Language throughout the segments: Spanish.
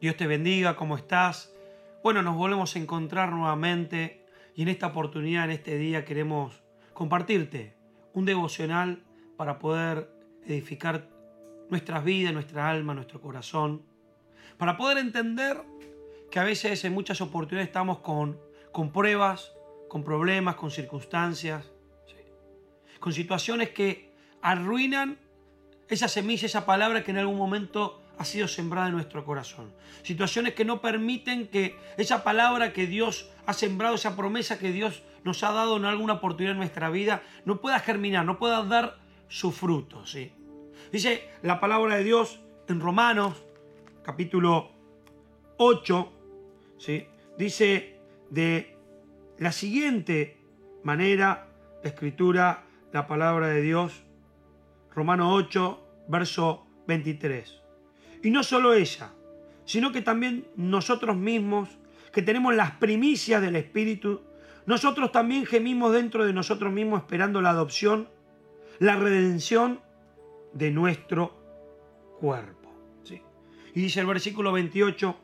Dios te bendiga, ¿cómo estás? Bueno, nos volvemos a encontrar nuevamente y en esta oportunidad, en este día, queremos compartirte un devocional para poder edificar nuestras vidas, nuestra alma, nuestro corazón, para poder entender que a veces en muchas oportunidades estamos con pruebas, con problemas, con circunstancias, ¿sí? Con situaciones que arruinan esa semilla, esa palabra que en algún momento ha sido sembrada en nuestro corazón. Situaciones que no permiten que esa palabra que Dios ha sembrado, esa promesa que Dios nos ha dado en alguna oportunidad en nuestra vida, no pueda germinar, no pueda dar su fruto, ¿sí? Dice la palabra de Dios en Romanos, capítulo 8, ¿sí? Dice de la siguiente manera, la Escritura, la palabra de Dios, Romanos 8, verso 23. Y no solo ella, sino que también nosotros mismos, que tenemos las primicias del Espíritu, nosotros también gemimos dentro de nosotros mismos esperando la adopción, la redención de nuestro cuerpo, ¿sí? Y dice el versículo 28,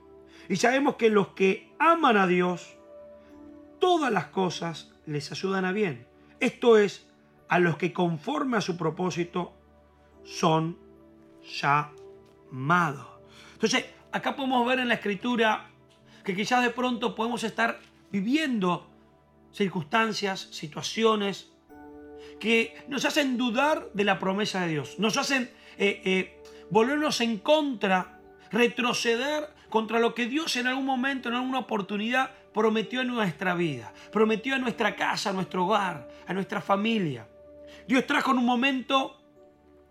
y sabemos que los que aman a Dios, todas las cosas les ayudan a bien. Esto es, a los que conforme a su propósito son ya amado. Entonces, acá podemos ver en la Escritura que quizás de pronto podemos estar viviendo circunstancias, situaciones que nos hacen dudar de la promesa de Dios, nos hacen volvernos en contra, retroceder contra lo que Dios en algún momento, en alguna oportunidad prometió en nuestra vida, prometió a nuestra casa, a nuestro hogar, a nuestra familia. Dios trajo en un momento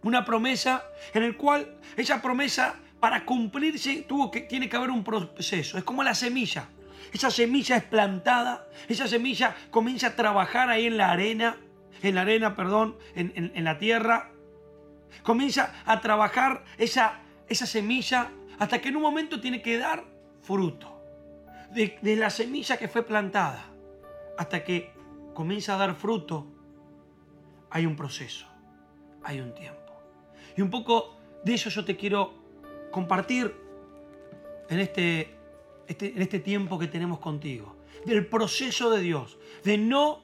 una promesa en el cual esa promesa para cumplirse tiene que haber un proceso. Es como la semilla. Esa semilla es plantada, esa semilla comienza a trabajar ahí en la tierra. Comienza a trabajar esa semilla hasta que en un momento tiene que dar fruto. De la semilla que fue plantada hasta que comienza a dar fruto, hay un proceso, hay un tiempo. Y un poco de eso yo te quiero compartir en este tiempo que tenemos contigo. Del proceso de Dios, de no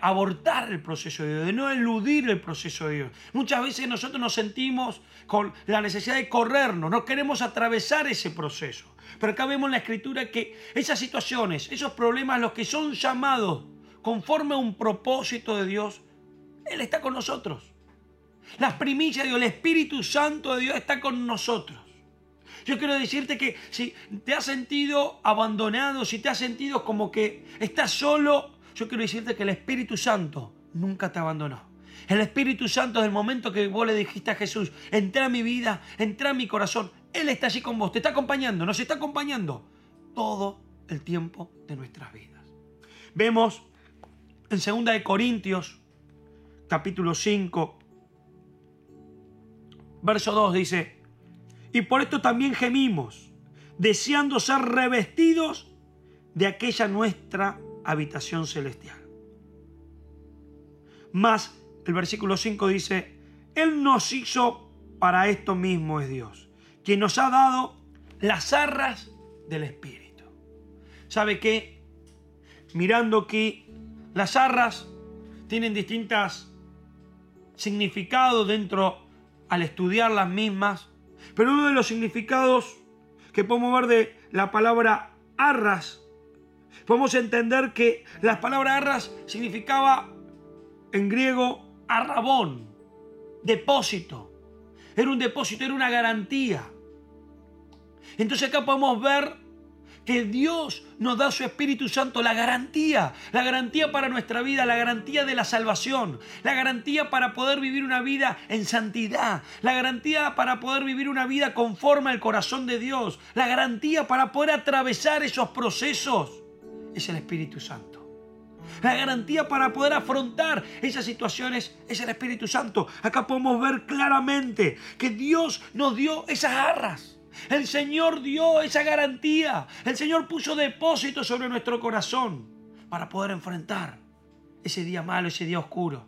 abortar el proceso de Dios, de no eludir el proceso de Dios. Muchas veces nosotros nos sentimos con la necesidad de corrernos, no queremos atravesar ese proceso. Pero acá vemos en la Escritura que esas situaciones, esos problemas, los que son llamados conforme a un propósito de Dios, Él está con nosotros. Las primicias de Dios, el Espíritu Santo de Dios está con nosotros. Yo quiero decirte que si te has sentido abandonado, si te has sentido como que estás solo, yo quiero decirte que el Espíritu Santo nunca te abandonó. El Espíritu Santo, desde el momento que vos le dijiste a Jesús, entra a mi vida, entra a mi corazón, Él está allí con vos, te está acompañando, nos está acompañando todo el tiempo de nuestras vidas. Vemos en 2 Corintios, capítulo 5, Verso 2 dice, y por esto también gemimos, deseando ser revestidos de aquella nuestra habitación celestial. Mas el versículo 5 dice, Él nos hizo para esto mismo, es Dios, quien nos ha dado las arras del Espíritu. ¿Sabe qué? Mirando aquí, las arras tienen distintos significados dentro al estudiar las mismas, pero uno de los significados que podemos ver de la palabra arras, podemos entender que la palabra arras significaba en griego arrabón, depósito, era un depósito, era una garantía. Entonces acá podemos ver que Dios nos da su Espíritu Santo, la garantía para nuestra vida, la garantía de la salvación, la garantía para poder vivir una vida en santidad, la garantía para poder vivir una vida conforme al corazón de Dios, la garantía para poder atravesar esos procesos es el Espíritu Santo. La garantía para poder afrontar esas situaciones es el Espíritu Santo. Acá podemos ver claramente que Dios nos dio esas arras. El Señor dio esa garantía. El Señor puso depósito sobre nuestro corazón para poder enfrentar ese día malo, ese día oscuro,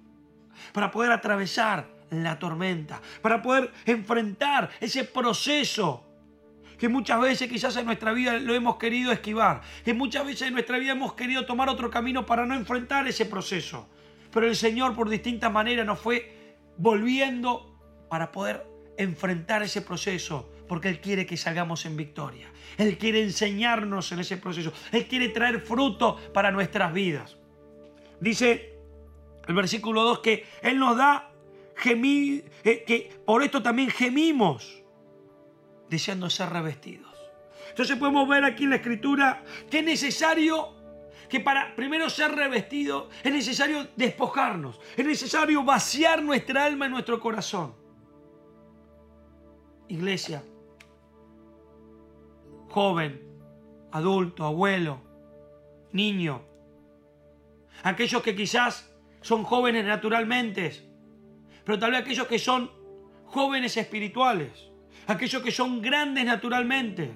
para poder atravesar la tormenta, para poder enfrentar ese proceso que muchas veces quizás en nuestra vida lo hemos querido esquivar, que muchas veces en nuestra vida hemos querido tomar otro camino para no enfrentar ese proceso. Pero el Señor por distintas maneras nos fue volviendo para poder enfrentar ese proceso, porque Él quiere que salgamos en victoria. Él quiere enseñarnos en ese proceso. Él quiere traer fruto para nuestras vidas. Dice el versículo 2 que Él nos da gemir, que por esto también gemimos, deseando ser revestidos. Entonces podemos ver aquí en la Escritura que es necesario que para primero ser revestidos es necesario despojarnos, es necesario vaciar nuestra alma y nuestro corazón. Iglesia, joven, adulto, abuelo, niño, aquellos que quizás son jóvenes naturalmente, pero tal vez aquellos que son jóvenes espirituales, aquellos que son grandes naturalmente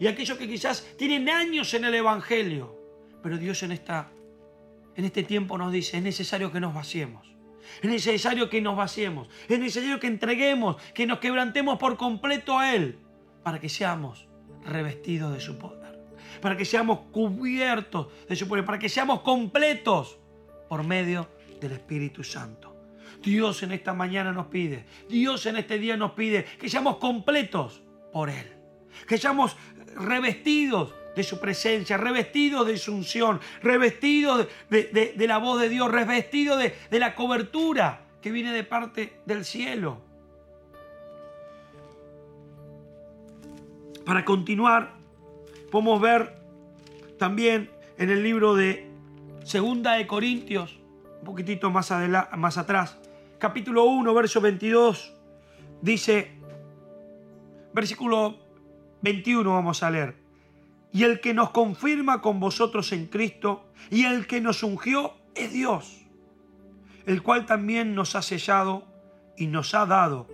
y aquellos que quizás tienen años en el Evangelio. Pero Dios en este tiempo nos dice, es necesario que nos vaciemos. Es necesario que nos vaciemos. Es necesario que entreguemos, que nos quebrantemos por completo a Él, para que seamos revestidos de su poder, para que seamos cubiertos de su poder, para que seamos completos por medio del Espíritu Santo. Dios en esta mañana nos pide, Dios en este día nos pide que seamos completos por Él, que seamos revestidos de su presencia, revestidos de su unción, revestidos de la voz de Dios, revestidos de la cobertura que viene de parte del cielo. Para continuar, podemos ver también en el libro de 2 de Corintios, un poquitito más atrás, capítulo 1, verso 22, dice, versículo 21 vamos a leer. Y el que nos confirma con vosotros en Cristo y el que nos ungió es Dios, el cual también nos ha sellado y nos ha dado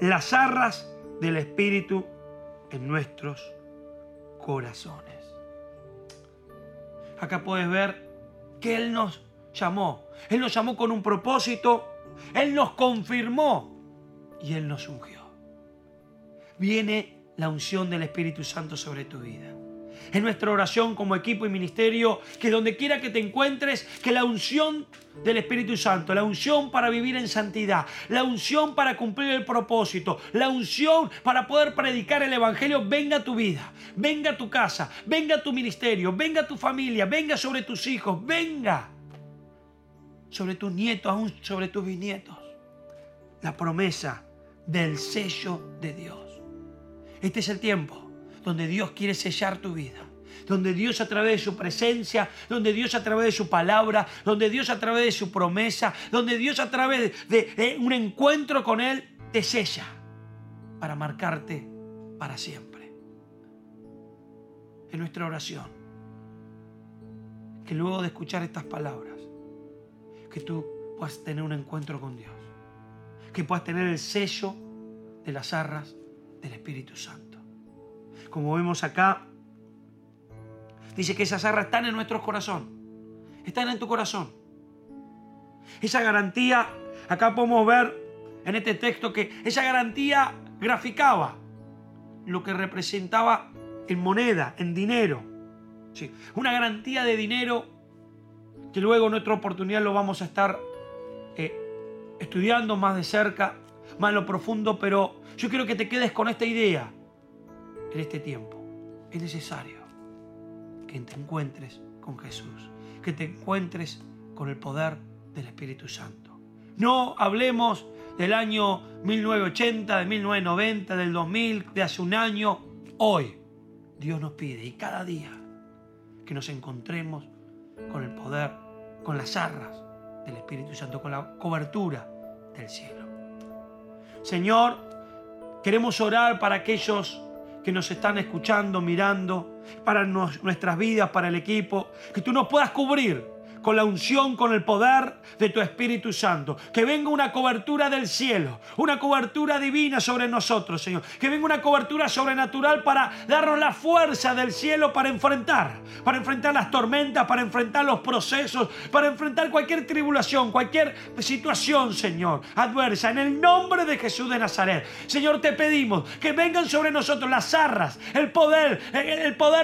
las arras del Espíritu en nuestros corazones. Acá puedes ver que Él nos llamó. Él nos llamó con un propósito. Él nos confirmó y Él nos ungió. Viene la unción del Espíritu Santo sobre tu vida. Es nuestra oración como equipo y ministerio que donde quiera que te encuentres, que la unción del Espíritu Santo, la unción para vivir en santidad, la unción para cumplir el propósito, la unción para poder predicar el Evangelio, venga a tu vida, venga a tu casa, venga a tu ministerio, venga a tu familia, venga sobre tus hijos, venga sobre tus nietos, aún sobre tus bisnietos. La promesa del sello de Dios. Este es el tiempo donde Dios quiere sellar tu vida, donde Dios a través de su presencia, donde Dios a través de su palabra, donde Dios a través de su promesa, donde Dios a través de un encuentro con Él, te sella para marcarte para siempre. En nuestra oración, que luego de escuchar estas palabras, que tú puedas tener un encuentro con Dios, que puedas tener el sello de las arras del Espíritu Santo. Como vemos acá, dice que esas arras están en nuestro corazón, están en tu corazón. Esa garantía, acá podemos ver en este texto que esa garantía graficaba lo que representaba en moneda, en dinero. Sí, una garantía de dinero que luego en otra oportunidad lo vamos a estar estudiando más de cerca, más en lo profundo, pero yo quiero que te quedes con esta idea. En este tiempo es necesario que te encuentres con Jesús, que te encuentres con el poder del Espíritu Santo. No hablemos del año 1980, de 1990, del 2000, de hace un año. Hoy Dios nos pide y cada día que nos encontremos con el poder, con las arras del Espíritu Santo, con la cobertura del cielo. Señor, queremos orar para aquellos que nos están escuchando, mirando, para nuestras vidas, para el equipo, que tú nos puedas cubrir, con la unción, con el poder de tu Espíritu Santo. Que venga una cobertura del cielo, una cobertura divina sobre nosotros, Señor. Que venga una cobertura sobrenatural para darnos la fuerza del cielo para enfrentar las tormentas, para enfrentar los procesos, para enfrentar cualquier tribulación, cualquier situación, Señor, adversa. En el nombre de Jesús de Nazaret, Señor, te pedimos que vengan sobre nosotros las arras, el poder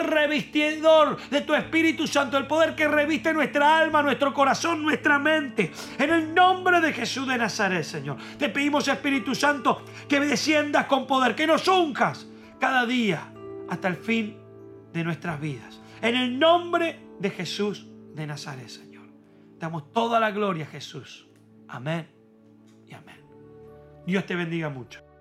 revestidor de tu Espíritu Santo, el poder que reviste nuestra alma, nuestro corazón, nuestra mente. En el nombre de Jesús de Nazaret, Señor, te pedimos, Espíritu Santo, que desciendas con poder, que nos unjas cada día hasta el fin de nuestras vidas. En el nombre de Jesús de Nazaret, Señor. Damos toda la gloria a Jesús. Amén y amén. Dios te bendiga mucho.